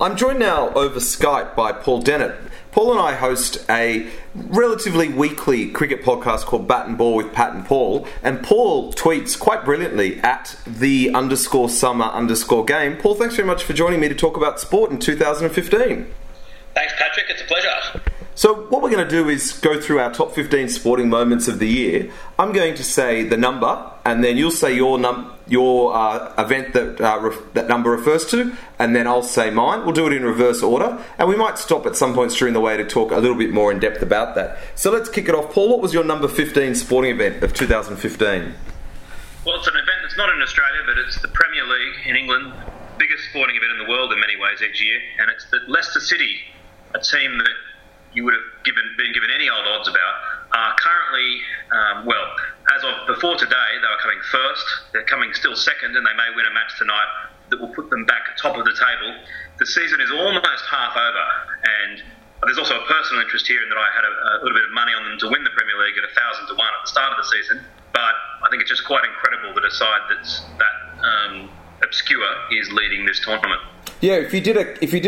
I'm joined now over Skype by Paul Dennett. Paul and I host a relatively weekly cricket podcast called Bat and Ball with Pat and Paul, and Paul tweets quite brilliantly at @the_summer_game. Paul, thanks very much for joining me to talk about sport in 2015. Thanks, Patrick. It's a pleasure. So what we're going to do is go through our top 15 sporting moments of the year. I'm going to say the number, and then you'll say your event that number refers to, and then I'll say mine. We'll do it in reverse order, and we might stop at some points during the way to talk a little bit more in depth about that. So let's kick it off. Paul, what was your number 15 sporting event of 2015? Well, it's an event that's not in Australia, but it's the Premier League in England, biggest sporting event in the world in many ways each year, and it's the Leicester City, a team that you would have been given any old odds about, are currently, as of before today, they were coming first. They're coming still second, and they may win a match tonight that will put them back at top of the table. The season is almost half over, and there's also a personal interest here in that I had a little bit of money on them to win the Premier League at 1,000 to 1 at the start of the season, but I think it's just quite incredible that a side that's obscure is leading this tournament. Yeah, if you did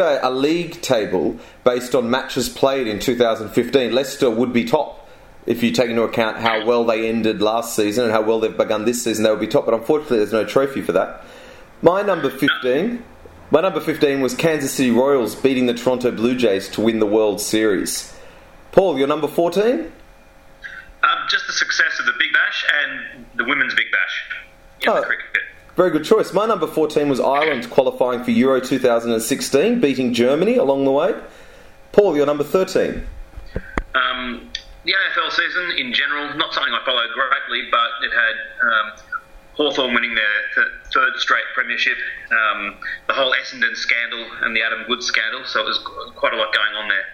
a league table based on matches played in 2015, Leicester would be top. If you take into account how well they ended last season and how well they've begun this season, they would be top. But unfortunately, there's no trophy for that. My number 15 was Kansas City Royals beating the Toronto Blue Jays to win the World Series. Paul, your number 14? Just the success of the Big Bash and the women's Big Bash in the cricket. Very good choice. My number 14 was Ireland qualifying for Euro 2016, beating Germany along the way. Paul, your number 13. The AFL season in general, not something I follow greatly, but it had Hawthorn winning their third straight premiership, the whole Essendon scandal and the Adam Goods scandal, so it was quite a lot going on there.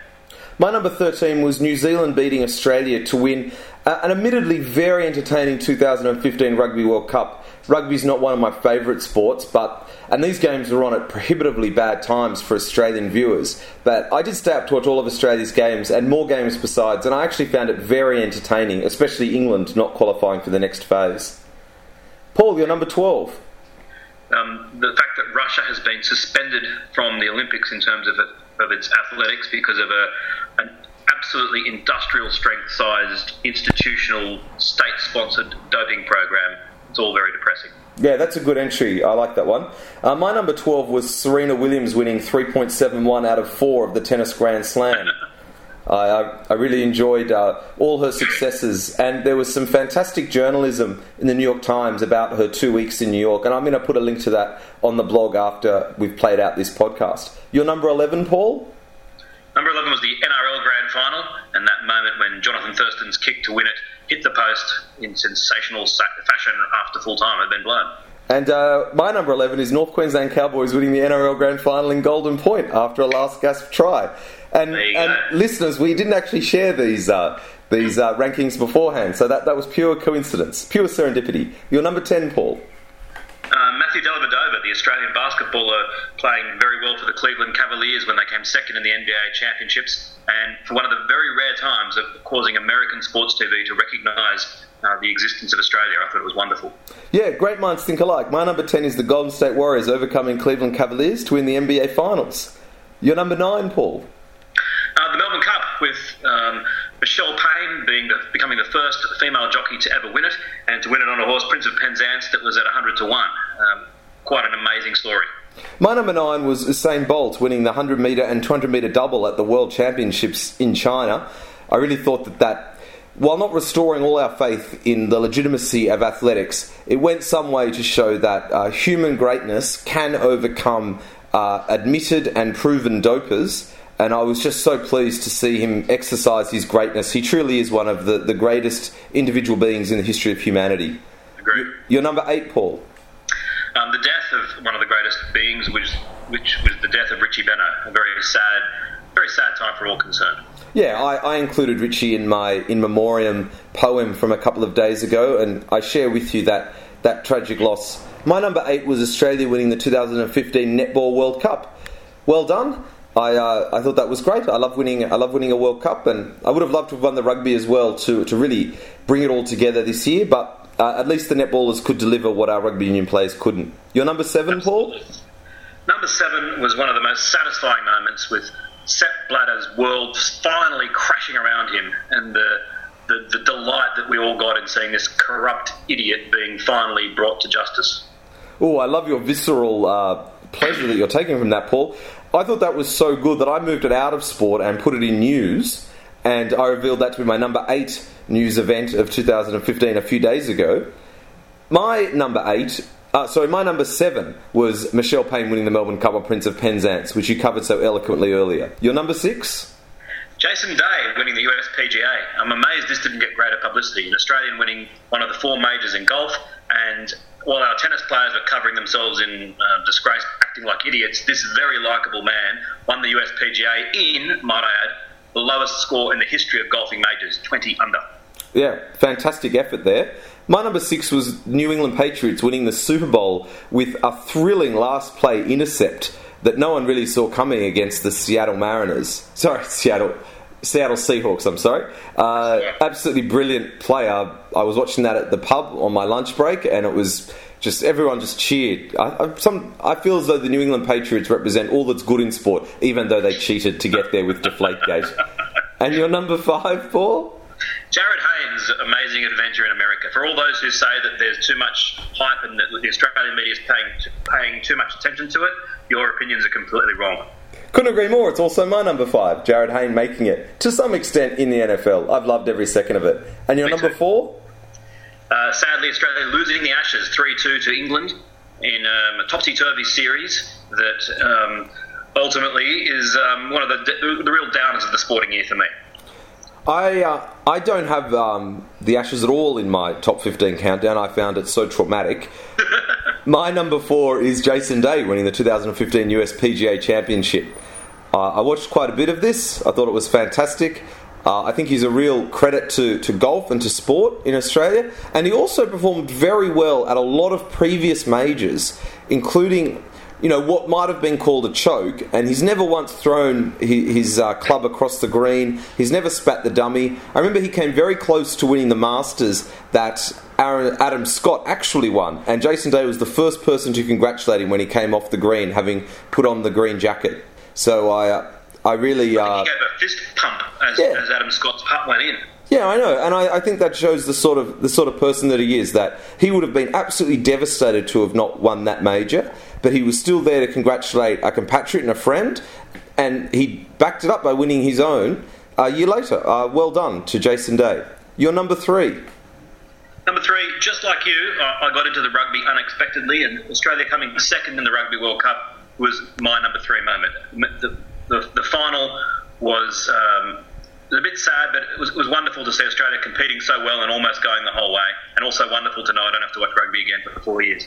My number 13 was New Zealand beating Australia to win an admittedly very entertaining 2015 Rugby World Cup. Rugby's not one of my favourite sports, and these games were on at prohibitively bad times for Australian viewers, but I did stay up to watch all of Australia's games and more games besides, and I actually found it very entertaining, especially England not qualifying for the next phase. Paul, your number 12. The fact that Russia has been suspended from the Olympics in terms of its athletics because of an absolutely industrial strength-sized, institutional, state-sponsored doping program. It's all very depressing. Yeah, that's a good entry. I like that one. My number 12 was Serena Williams winning 3.71 out of 4 of the tennis Grand Slam. I really enjoyed all her successes, and there was some fantastic journalism in the New York Times about her 2 weeks in New York, and I'm going to put a link to that on the blog after we've played out this podcast. Your number 11, Paul? Number 11 was the NRL Grand Final, and that moment when Jonathan Thurston's kick to win it hit the post in sensational fashion after full time had been blown. And my number 11 is North Queensland Cowboys winning the NRL Grand Final in Golden Point after a last gasp try. And listeners, we didn't actually share these rankings beforehand, so that was pure coincidence, pure serendipity. Your number 10, Paul. Matthew Dellavedova, the Australian basketballer, playing very well for the Cleveland Cavaliers when they came second in the NBA championships, and for one of the very rare times of causing American sports TV to recognise the existence of Australia. I thought it was wonderful. Yeah, great minds think alike. My number 10 is the Golden State Warriors overcoming Cleveland Cavaliers to win the NBA Finals. Your number 9, Paul? The Melbourne Cup with Michelle Payne becoming the first female jockey to ever win it, and to win it on a horse, Prince of Penzance, that was at 100 to 1. Quite an amazing story. My number 9 was Usain Bolt winning the 100 metre and 200 metre double at the World Championships in China. I really thought that, while not restoring all our faith in the legitimacy of athletics, it went some way to show that human greatness can overcome admitted and proven dopers. And I was just so pleased to see him exercise his greatness. He truly is one of the greatest individual beings in the history of humanity. Agreed. Your number 8, Paul. The death of one of the greatest beings, which was the death of Richie Benaud. A very sad time for all concerned. Yeah, I included Richie in my in memoriam poem from a couple of days ago, and I share with you that tragic loss. My number 8 was Australia winning the 2015 Netball World Cup. Well done. I thought that was great. I love winning a World Cup, and I would have loved to have won the rugby as well to really bring it all together this year, but at least the netballers could deliver what our rugby union players couldn't. Your number 7, Paul? Number 7 was one of the most satisfying moments with Sepp Blatter's world finally crashing around him, and the delight that we all got in seeing this corrupt idiot being finally brought to justice. Oh, I love your visceral pleasure that you're taking from that, Paul. I thought that was so good that I moved it out of sport and put it in news, and I revealed that to be my number 8 news event of 2015 a few days ago. My number 7 was Michelle Payne winning the Melbourne Cup on Prince of Penzance, which you covered so eloquently earlier. Your number 6? Jason Day winning the US PGA. I'm amazed this didn't get greater publicity. An Australian winning one of the 4 majors in golf, and while our tennis players were covering themselves in disgrace, acting like idiots, this very likeable man won the US PGA in, might I add, the lowest score in the history of golfing majors, 20 under. Yeah, fantastic effort there. My number 6 was New England Patriots winning the Super Bowl with a thrilling last play intercept that no one really saw coming against the Seattle Seahawks, I'm sorry. Absolutely brilliant play. I was watching that at the pub on my lunch break, and it was just, everyone just cheered. I feel as though the New England Patriots represent all that's good in sport, even though they cheated to get there with Deflategate. And your number 5, Paul? Jared Haynes' amazing adventure in America. For all those who say that there's too much hype and that the Australian media is paying too much attention to it, your opinions are completely wrong. Couldn't agree more. It's also my number 5, Jared Haynes making it, to some extent, in the NFL. I've loved every second of it. And your number 4? Sadly, Australia losing the Ashes 3-2 to England in a topsy-turvy series that ultimately is one of the real downers of the sporting year for me. I don't have the Ashes at all in my top 15 countdown. I found it so traumatic. My number 4 is Jason Day winning the 2015 US PGA Championship. I watched quite a bit of this. I thought it was fantastic. I think he's a real credit to golf and to sport in Australia. And he also performed very well at a lot of previous majors, including, you know, what might have been called a choke, and he's never once thrown his club across the green. He's never spat the dummy. I remember he came very close to winning the Masters that Adam Scott actually won, and Jason Day was the first person to congratulate him when he came off the green, having put on the green jacket. So I think he gave a fist pump as Adam Scott's putt went in. Yeah, I know, and I think that shows the sort of person that he is, that he would have been absolutely devastated to have not won that major, but he was still there to congratulate a compatriot and a friend, and he backed it up by winning his own a year later. Well done to Jason Day. Your number 3? Number 3, just like you, I got into the rugby unexpectedly, and Australia coming second in the Rugby World Cup was my number 3 moment. The final was... It was a bit sad, but it was wonderful to see Australia competing so well and almost going the whole way, and also wonderful to know I don't have to watch rugby again for 4 years.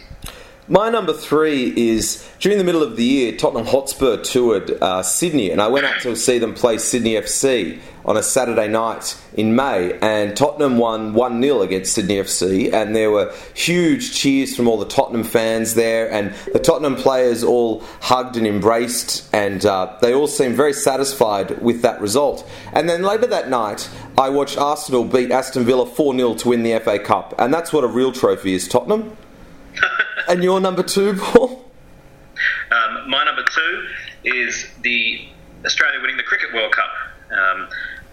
My number 3 is, during the middle of the year, Tottenham Hotspur toured Sydney, and I went out to see them play Sydney FC on a Saturday night in May, and Tottenham won 1-0 against Sydney FC, and there were huge cheers from all the Tottenham fans there, and the Tottenham players all hugged and embraced, and they all seemed very satisfied with that result. And then later that night, I watched Arsenal beat Aston Villa 4-0 to win the FA Cup, and that's what a real trophy is, Tottenham. And your number 2, Paul? My number 2 is the Australia winning the Cricket World Cup.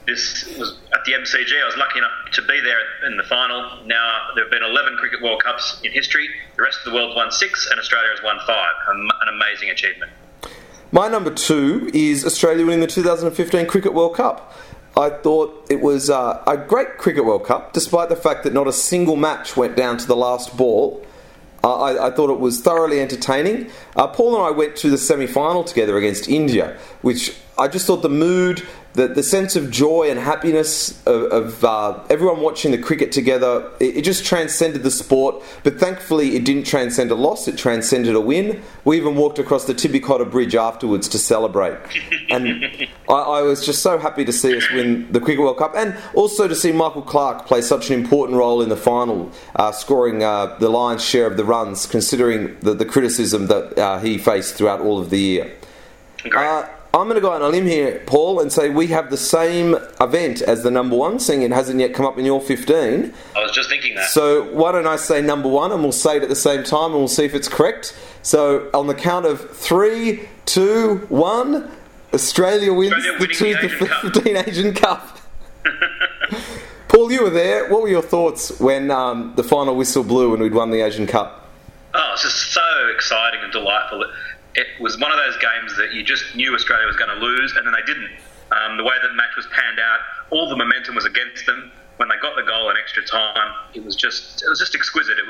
This was at the MCG. I was lucky enough to be there in the final. Now, there have been 11 Cricket World Cups in history. The rest of the world's won 6, and Australia has won 5. An amazing achievement. My number 2 is Australia winning the 2015 Cricket World Cup. I thought it was a great Cricket World Cup, despite the fact that not a single match went down to the last ball. I thought it was thoroughly entertaining. Paul and I went to the semi-final together against India, which I just thought the mood, the sense of joy and happiness of everyone watching the cricket together, it just transcended the sport. But thankfully, it didn't transcend a loss, it transcended a win. We even walked across the Tibbicotta Bridge afterwards to celebrate. And I was just so happy to see us win the Cricket World Cup, and also to see Michael Clarke play such an important role in the final, scoring the lion's share of the runs, considering the criticism that he faced throughout all of the year. I'm going to go out on a limb here, Paul, and say we have the same event as the number one, seeing it hasn't yet come up in your 15. I was just thinking that. So why don't I say number one, and we'll say it at the same time, and we'll see if it's correct. So on the count of 3, 2, 1, Australia wins the 2015 Asian Cup. Paul, you were there. What were your thoughts when the final whistle blew and we'd won the Asian Cup? Oh, it was just so exciting and delightful. It was one of those games that you just knew Australia was going to lose, and then they didn't. The way that the match was panned out, all the momentum was against them. When they got the goal in extra time, it was just exquisite. It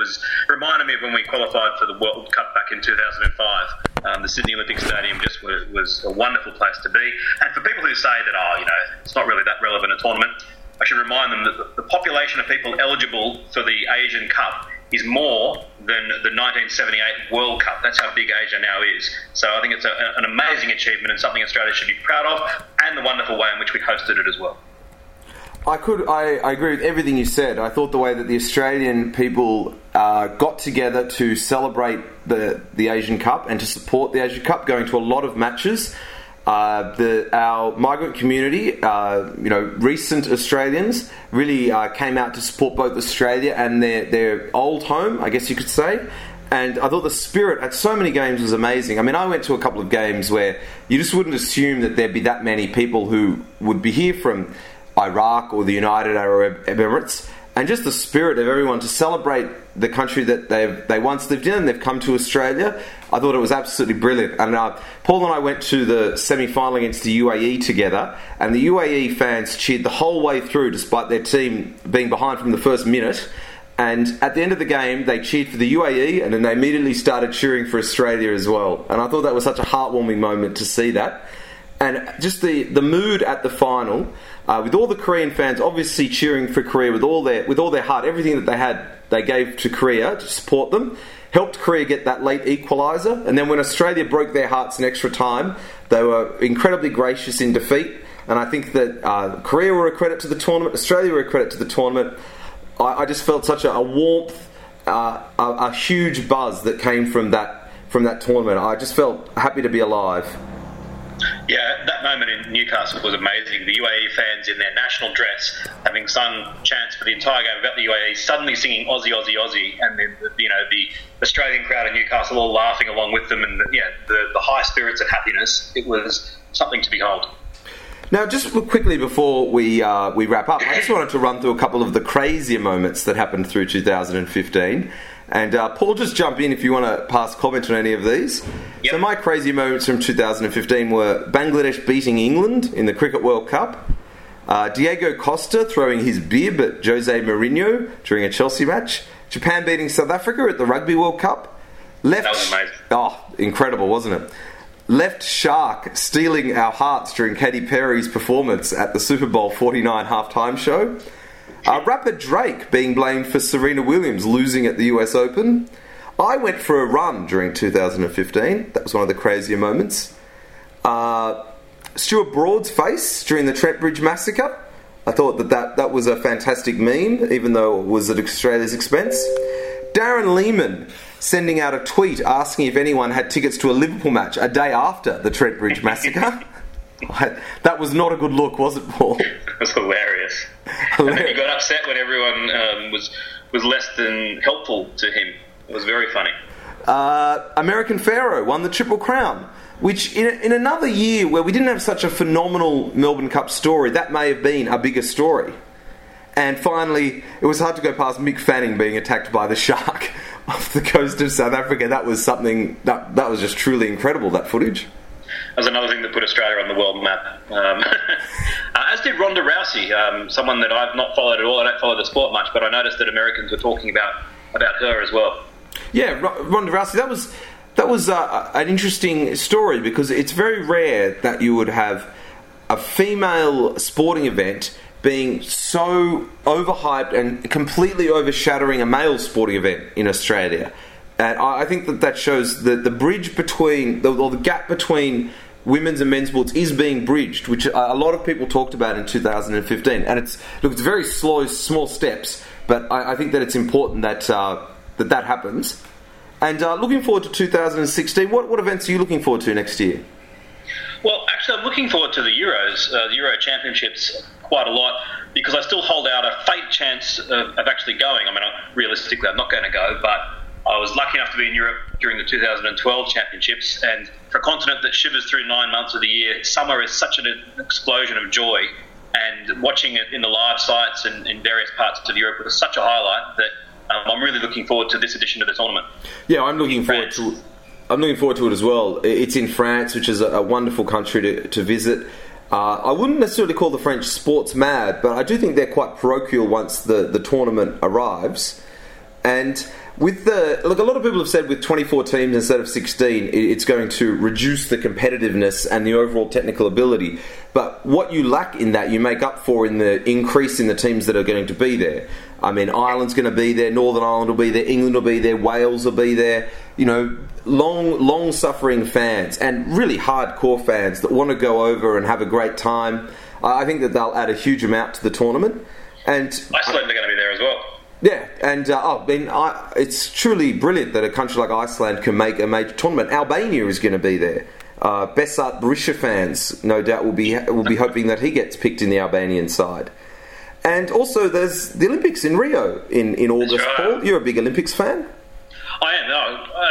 reminded me of when we qualified for the World Cup back in 2005. The Sydney Olympic Stadium just was a wonderful place to be. And for people who say that, it's not really that relevant a tournament, I should remind them that the population of people eligible for the Asian Cup is more than the 1978 World Cup. That's how big Asia now is. So I think it's an amazing achievement and something Australia should be proud of, and the wonderful way in which we hosted it as well. I agree with everything you said. I thought the way that the Australian people got together to celebrate the Asian Cup and to support the Asian Cup, going to a lot of matches. Our migrant community, recent Australians, really came out to support both Australia and their old home, I guess you could say. And I thought the spirit at so many games was amazing. I mean, I went to a couple of games where you just wouldn't assume that there'd be that many people who would be here from Iraq or the United Arab Emirates. And just the spirit of everyone to celebrate the country that they once lived in, and they've come to Australia. I thought it was absolutely brilliant. And Paul and I went to the semi-final against the UAE together, and the UAE fans cheered the whole way through, despite their team being behind from the first minute. And at the end of the game, they cheered for the UAE, and then they immediately started cheering for Australia as well. And I thought that was such a heartwarming moment to see that. And just the mood at the final, with all the Korean fans obviously cheering for Korea with all their heart, everything that they had, they gave to Korea to support them, helped Korea get that late equaliser. And then when Australia broke their hearts in extra time, they were incredibly gracious in defeat. And I think that Korea were a credit to the tournament, Australia were a credit to the tournament. I just felt such a warmth, a huge buzz that came from that tournament. I just felt happy to be alive. Yeah, that moment in Newcastle was amazing. The UAE fans in their national dress, having sung chants for the entire game about the UAE, suddenly singing Aussie, Aussie, Aussie, and then the Australian crowd in Newcastle all laughing along with them, and the high spirits and happiness. It was something to behold. Now, just quickly before we wrap up, I just wanted to run through a couple of the crazier moments that happened through 2015. And Paul, just jump in if you want to pass comment on any of these. Yep. So my crazy moments from 2015 were Bangladesh beating England in the Cricket World Cup, Diego Costa throwing his bib at Jose Mourinho during a Chelsea match, Japan beating South Africa at the Rugby World Cup. That was amazing. Oh, incredible, wasn't it? Left Shark stealing our hearts during Katy Perry's performance at the Super Bowl 49 halftime show. Rapper Drake being blamed for Serena Williams losing at the US Open. I went for a run during 2015. That was one of the crazier moments. Stuart Broad's face during the Trent Bridge massacre. I thought that was a fantastic meme, even though it was at Australia's expense. Darren Lehmann sending out a tweet asking if anyone had tickets to a Liverpool match a day after the Trent Bridge massacre. That was not a good look, was it, Paul? It was hilarious. And then he got upset when everyone was less than helpful to him. It was very funny. American Pharaoh won the Triple Crown, which in another year where we didn't have such a phenomenal Melbourne Cup story, that may have been a bigger story. And finally, it was hard to go past Mick Fanning being attacked by the shark off the coast of South Africa. That was something that was just truly incredible, that footage. That was another thing that put Australia on the world map. As did Ronda Rousey, someone that I've not followed at all. I don't follow the sport much, but I noticed that Americans were talking about her as well. Yeah, Ronda Rousey. That was an interesting story, because it's very rare that you would have a female sporting event being so overhyped and completely overshadowing a male sporting event in Australia. And I think that shows that the bridge between, or the gap between women's and men's sports is being bridged, which a lot of people talked about in 2015. And it's very slow, small steps, but I think that it's important that happens. And looking forward to 2016, what events are you looking forward to next year? Well, actually, actually, I'm looking forward to the Euros, the Euro Championships, quite a lot, because I still hold out a faint chance of actually going. I mean, realistically, I'm not going to go, but I was lucky enough to be in Europe during the 2012 Championships, and for a continent that shivers through 9 months of the year, summer is such an explosion of joy, and watching it in the live sites and in various parts of Europe was such a highlight that I'm really looking forward to this edition of the tournament. Yeah, I'm looking forward to it as well. It's in France, which is a wonderful country to visit. I wouldn't necessarily call the French sports mad, but I do think they're quite parochial once the tournament arrives. And with a lot of people have said with 24 teams instead of 16, it's going to reduce the competitiveness and the overall technical ability. But what you lack in that, you make up for in the increase in the teams that are going to be there. I mean, Ireland's going to be there, Northern Ireland will be there, England will be there, Wales will be there. You know, long-suffering fans and really hardcore fans that want to go over and have a great time. I think that they'll add a huge amount to the tournament. And Iceland are going to be there as well. Yeah, and it's truly brilliant that a country like Iceland can make a major tournament. Albania is going to be there. Besart Berisha fans, no doubt, will be hoping that he gets picked in the Albanian side. And also, there's the Olympics in Rio in August. Right. Paul, you're a big Olympics fan. I am.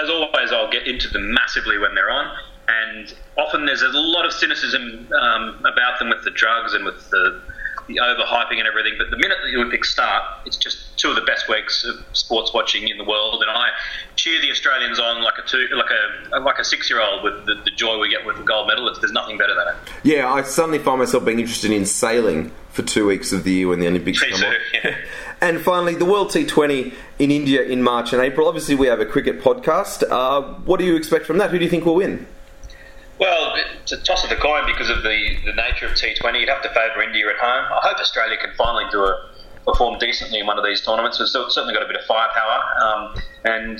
As always, I'll get into them massively when they're on. And often there's a lot of cynicism about them with the drugs and with the overhyping and everything, but the minute the Olympics start, it's just two of the best weeks of sports watching in the world, and I cheer the Australians on like a 6-year-old with the joy we get with the gold medal. There's nothing better than it. Yeah, I suddenly find myself being interested in sailing for 2 weeks of the year when the Olympics come on. Yeah. And finally, the World T20 in India in March and April. Obviously, we have a cricket podcast. What do you expect from that? Who do you think will win? Well, it's a toss of the coin because of the nature of T20. You'd have to favour India at home. I hope Australia can finally perform decently in one of these tournaments. We've certainly got a bit of firepower, and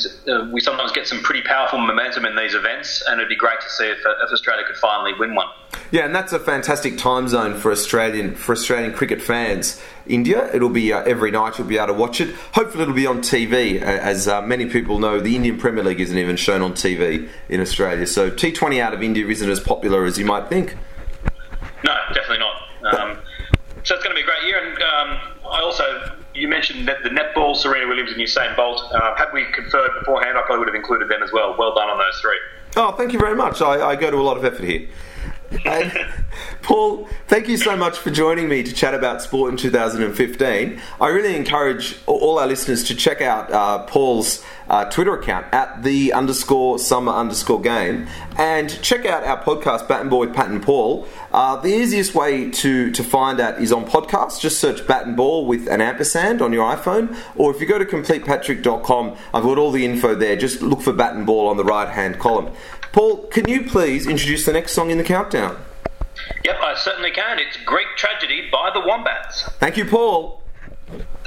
we sometimes get some pretty powerful momentum in these events, and it'd be great to see if Australia could finally win one. Yeah, and that's a fantastic time zone for Australian cricket fans. India, it'll be every night you'll be able to watch it. Hopefully it'll be on TV. As many people know, the Indian Premier League isn't even shown on TV in Australia. So T20 out of India isn't as popular as you might think. No, definitely not. So it's going to be a great year. And you mentioned that the netball, Serena Williams and Usain Bolt. Had we conferred beforehand, I probably would have included them as well. Well done on those three. Oh, thank you very much. I go to a lot of effort here. And Paul, thank you so much for joining me to chat about sport in 2015. I really encourage all our listeners to check out Paul's Twitter account at @the_summer_game and check out our podcast, Bat and Ball with Pat and Paul. The easiest way to find out is on podcasts. Just search Bat and Ball with an ampersand on your iPhone, or if you go to completepatrick.com, I've got all the info there. Just look for Bat and Ball on the right-hand column. Paul, can you please introduce the next song in the countdown? Yep, I certainly can. It's Greek Tragedy by the Wombats. Thank you, Paul.